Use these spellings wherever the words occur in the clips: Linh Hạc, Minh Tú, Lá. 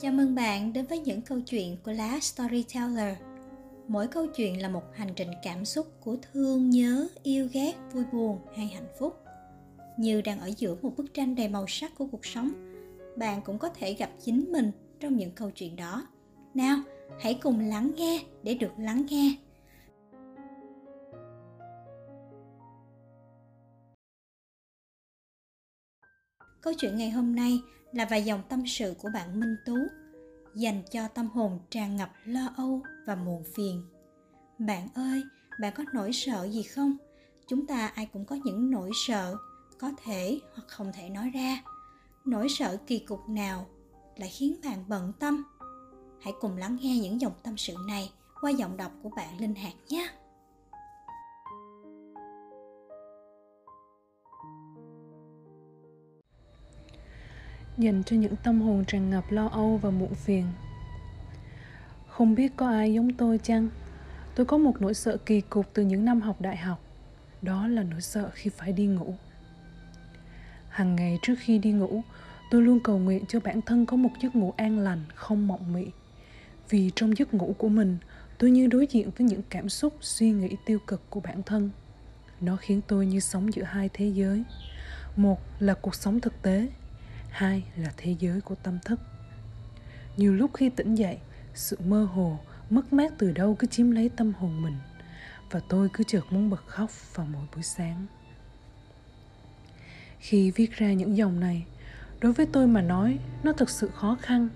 Chào mừng bạn đến với những câu chuyện của Lá Storyteller. Mỗi câu chuyện là một hành trình cảm xúc của thương, nhớ, yêu, ghét, vui buồn hay hạnh phúc. Như đang ở giữa một bức tranh đầy màu sắc của cuộc sống, bạn cũng có thể gặp chính mình trong những câu chuyện đó. Nào, hãy cùng lắng nghe để được lắng nghe. Câu chuyện ngày hôm nay là vài dòng tâm sự của bạn Minh Tú, dành cho tâm hồn tràn ngập lo âu và muộn phiền. Bạn ơi, bạn có nỗi sợ gì không? Chúng ta ai cũng có những nỗi sợ, có thể hoặc không thể nói ra. Nỗi sợ kỳ cục nào lại khiến bạn bận tâm? Hãy cùng lắng nghe những dòng tâm sự này qua giọng đọc của bạn Linh Hạc nhé. Dành cho những tâm hồn tràn ngập lo âu và muộn phiền. Không biết có ai giống tôi chăng? Tôi có một nỗi sợ kỳ cục từ những năm học đại học. Đó là nỗi sợ khi phải đi ngủ. Hằng ngày trước khi đi ngủ, tôi luôn cầu nguyện cho bản thân có một giấc ngủ an lành, không mộng mị. Vì trong giấc ngủ của mình, tôi như đối diện với những cảm xúc, suy nghĩ tiêu cực của bản thân. Nó khiến tôi như sống giữa hai thế giới. Một là cuộc sống thực tế, hai là thế giới của tâm thức. Nhiều lúc khi tỉnh dậy, sự mơ hồ, mất mát từ đâu cứ chiếm lấy tâm hồn mình. Và tôi cứ chợt muốn bật khóc vào mỗi buổi sáng. Khi viết ra những dòng này, đối với tôi mà nói, nó thực sự khó khăn.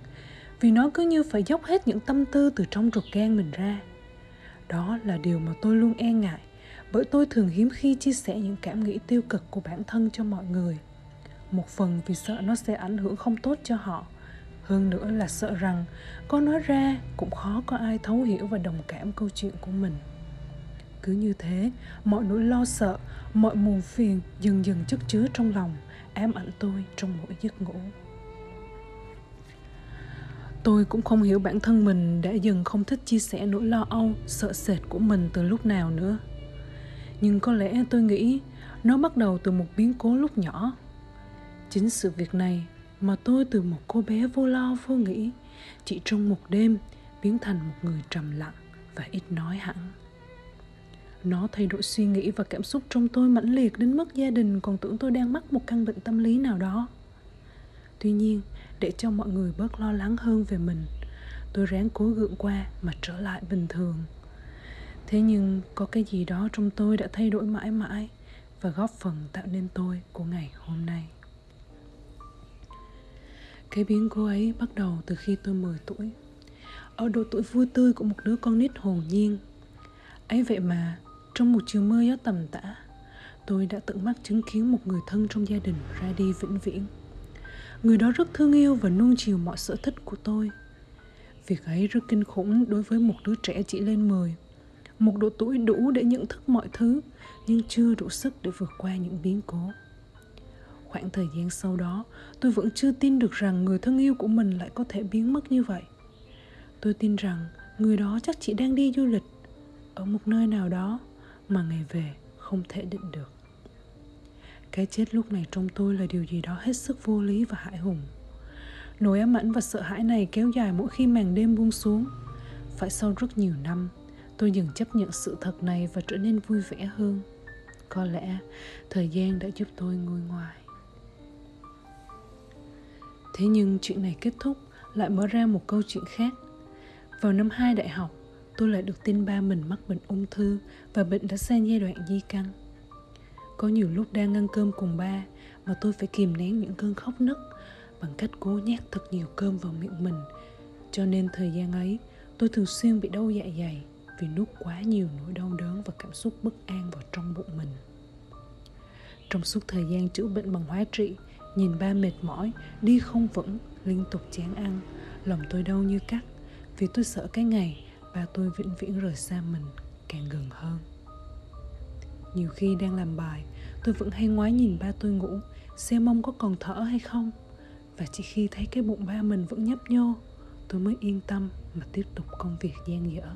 Vì nó cứ như phải dốc hết những tâm tư từ trong ruột gan mình ra. Đó là điều mà tôi luôn e ngại, bởi tôi thường hiếm khi chia sẻ những cảm nghĩ tiêu cực của bản thân cho mọi người. Một phần vì sợ nó sẽ ảnh hưởng không tốt cho họ. Hơn nữa là sợ rằng có nói ra cũng khó có ai thấu hiểu và đồng cảm câu chuyện của mình. Cứ như thế, mọi nỗi lo sợ, mọi muộn phiền dần dần chất chứa trong lòng, ám ảnh tôi trong mỗi giấc ngủ. Tôi cũng không hiểu bản thân mình đã dần không thích chia sẻ nỗi lo âu, sợ sệt của mình từ lúc nào nữa. Nhưng có lẽ tôi nghĩ nó bắt đầu từ một biến cố lúc nhỏ. Chính sự việc này mà tôi từ một cô bé vô lo vô nghĩ, chỉ trong một đêm biến thành một người trầm lặng và ít nói hẳn. Nó thay đổi suy nghĩ và cảm xúc trong tôi mãnh liệt đến mức gia đình còn tưởng tôi đang mắc một căn bệnh tâm lý nào đó. Tuy nhiên, để cho mọi người bớt lo lắng hơn về mình, tôi ráng cố gượng qua mà trở lại bình thường. Thế nhưng có cái gì đó trong tôi đã thay đổi mãi mãi và góp phần tạo nên tôi của ngày hôm nay. Cái biến cố ấy bắt đầu từ khi tôi 10 tuổi, ở độ tuổi vui tươi của một đứa con nít hồn nhiên. Ấy vậy mà, trong một chiều mưa gió tầm tã, tôi đã tận mắt chứng kiến một người thân trong gia đình ra đi vĩnh viễn. Người đó rất thương yêu và nuông chiều mọi sở thích của tôi. Việc ấy rất kinh khủng đối với một đứa trẻ chỉ lên 10, một độ tuổi đủ để nhận thức mọi thứ, nhưng chưa đủ sức để vượt qua những biến cố. Khoảng thời gian sau đó, tôi vẫn chưa tin được rằng người thân yêu của mình lại có thể biến mất như vậy. Tôi tin rằng người đó chắc chỉ đang đi du lịch ở một nơi nào đó mà ngày về không thể định được. Cái chết lúc này trong tôi là điều gì đó hết sức vô lý và hãi hùng. Nỗi ám ảnh và sợ hãi này kéo dài mỗi khi màn đêm buông xuống. Phải sau rất nhiều năm, tôi dần chấp nhận sự thật này và trở nên vui vẻ hơn. Có lẽ thời gian đã giúp tôi nguôi ngoai. Thế nhưng chuyện này kết thúc lại mở ra một câu chuyện khác. Vào năm 2 đại học, tôi lại được tin ba mình mắc bệnh ung thư và bệnh đã sang giai đoạn di căn. Có nhiều lúc đang ăn cơm cùng ba mà tôi phải kìm nén những cơn khóc nấc bằng cách cố nhét thật nhiều cơm vào miệng mình. Cho nên thời gian ấy, tôi thường xuyên bị đau dạ dày vì nuốt quá nhiều nỗi đau đớn và cảm xúc bất an vào trong bụng mình. Trong suốt thời gian chữa bệnh bằng hóa trị, nhìn ba mệt mỏi, đi không vững, liên tục chán ăn, lòng tôi đau như cắt, vì tôi sợ cái ngày ba tôi vĩnh viễn rời xa mình càng gần hơn. Nhiều khi đang làm bài, tôi vẫn hay ngoái nhìn ba tôi ngủ, xem ông có còn thở hay không. Và chỉ khi thấy cái bụng ba mình vẫn nhấp nhô, tôi mới yên tâm mà tiếp tục công việc dang dở.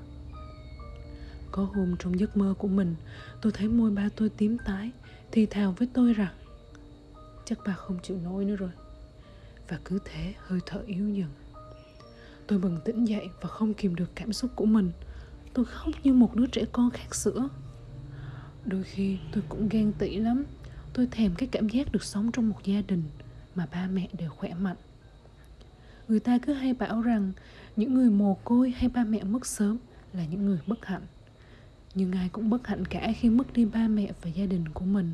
Có hôm trong giấc mơ của mình, tôi thấy môi ba tôi tím tái, thì thào với tôi rằng chắc bà không chịu nổi nữa rồi. Và cứ thế hơi thở yếu dần. Tôi bừng tỉnh dậy và không kìm được cảm xúc của mình. Tôi khóc như một đứa trẻ con khát sữa. Đôi khi tôi cũng ghen tị lắm. Tôi thèm cái cảm giác được sống trong một gia đình mà ba mẹ đều khỏe mạnh. Người ta cứ hay bảo rằng những người mồ côi hay ba mẹ mất sớm là những người bất hạnh. Nhưng ai cũng bất hạnh cả khi mất đi ba mẹ và gia đình của mình.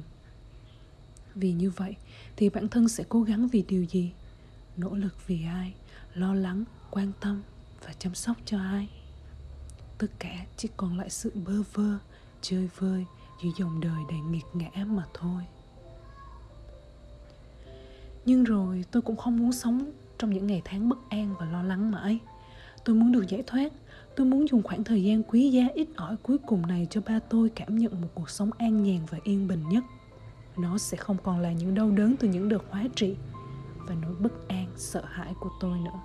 Vì như vậy thì bản thân sẽ cố gắng vì điều gì? Nỗ lực vì ai? Lo lắng, quan tâm và chăm sóc cho ai? Tất cả chỉ còn lại sự bơ vơ, chơi vơi dưới dòng đời đầy nghiệt ngã mà thôi. Nhưng rồi tôi cũng không muốn sống trong những ngày tháng bất an và lo lắng mãi. Tôi muốn được giải thoát. Tôi muốn dùng khoảng thời gian quý giá ít ỏi cuối cùng này cho ba tôi cảm nhận một cuộc sống an nhàn và yên bình nhất. Nó sẽ không còn là những đau đớn từ những đợt hóa trị và nỗi bất an, sợ hãi của tôi nữa.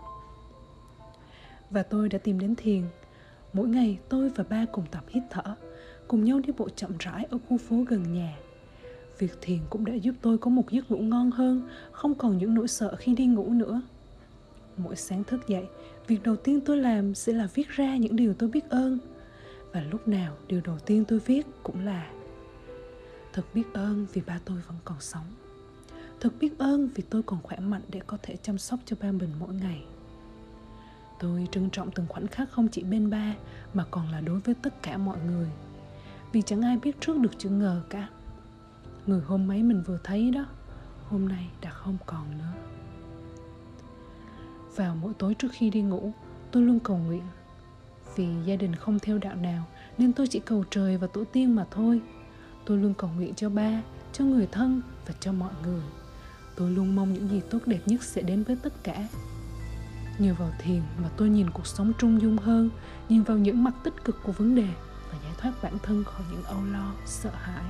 Và tôi đã tìm đến thiền. Mỗi ngày tôi và ba cùng tập hít thở, cùng nhau đi bộ chậm rãi ở khu phố gần nhà. Việc thiền cũng đã giúp tôi có một giấc ngủ ngon hơn, không còn những nỗi sợ khi đi ngủ nữa. Mỗi sáng thức dậy, việc đầu tiên tôi làm sẽ là viết ra những điều tôi biết ơn. Và lúc nào điều đầu tiên tôi viết cũng là: thật biết ơn vì ba tôi vẫn còn sống. Thật biết ơn vì tôi còn khỏe mạnh để có thể chăm sóc cho ba mình mỗi ngày. Tôi trân trọng từng khoảnh khắc không chỉ bên ba mà còn là đối với tất cả mọi người. Vì chẳng ai biết trước được chữ ngờ cả. Người hôm ấy mình vừa thấy đó, hôm nay đã không còn nữa. Vào mỗi tối trước khi đi ngủ, tôi luôn cầu nguyện. Vì gia đình không theo đạo nào nên tôi chỉ cầu trời và tổ tiên mà thôi. Tôi luôn cầu nguyện cho ba, cho người thân và cho mọi người. Tôi luôn mong những gì tốt đẹp nhất sẽ đến với tất cả. Nhờ vào thiền mà tôi nhìn cuộc sống trung dung hơn, nhìn vào những mặt tích cực của vấn đề và giải thoát bản thân khỏi những âu lo, sợ hãi.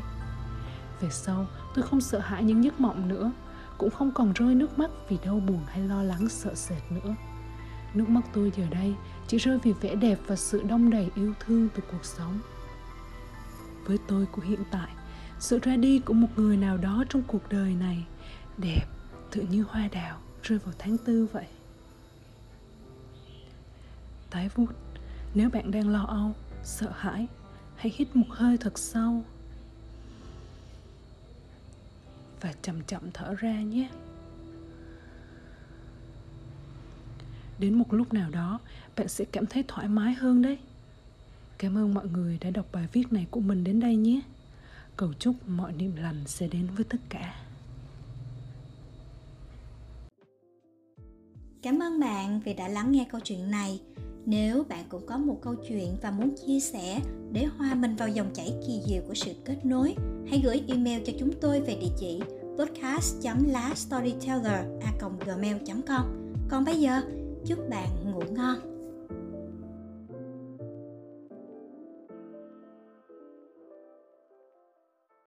Về sau, tôi không sợ hãi những giấc mộng nữa, cũng không còn rơi nước mắt vì đau buồn hay lo lắng sợ sệt nữa. Nước mắt tôi giờ đây chỉ rơi vì vẻ đẹp và sự đong đầy yêu thương từ cuộc sống. Với tôi của hiện tại, sự ra đi của một người nào đó trong cuộc đời này đẹp tựa như hoa đào rơi vào tháng 4 vậy. Tái vút. Nếu bạn đang lo âu, sợ hãi, hãy hít một hơi thật sâu và chậm chậm thở ra nhé. Đến một lúc nào đó, bạn sẽ cảm thấy thoải mái hơn đấy. Cảm ơn mọi người đã đọc bài viết này của mình đến đây nhé. Cầu chúc mọi niềm lành sẽ đến với tất cả. Cảm ơn bạn vì đã lắng nghe câu chuyện này. Nếu bạn cũng có một câu chuyện và muốn chia sẻ để hòa mình vào dòng chảy kỳ diệu của sự kết nối, hãy gửi email cho chúng tôi về địa chỉ podcast.lastoryteller@gmail.com. Còn bây giờ, chúc bạn ngủ ngon.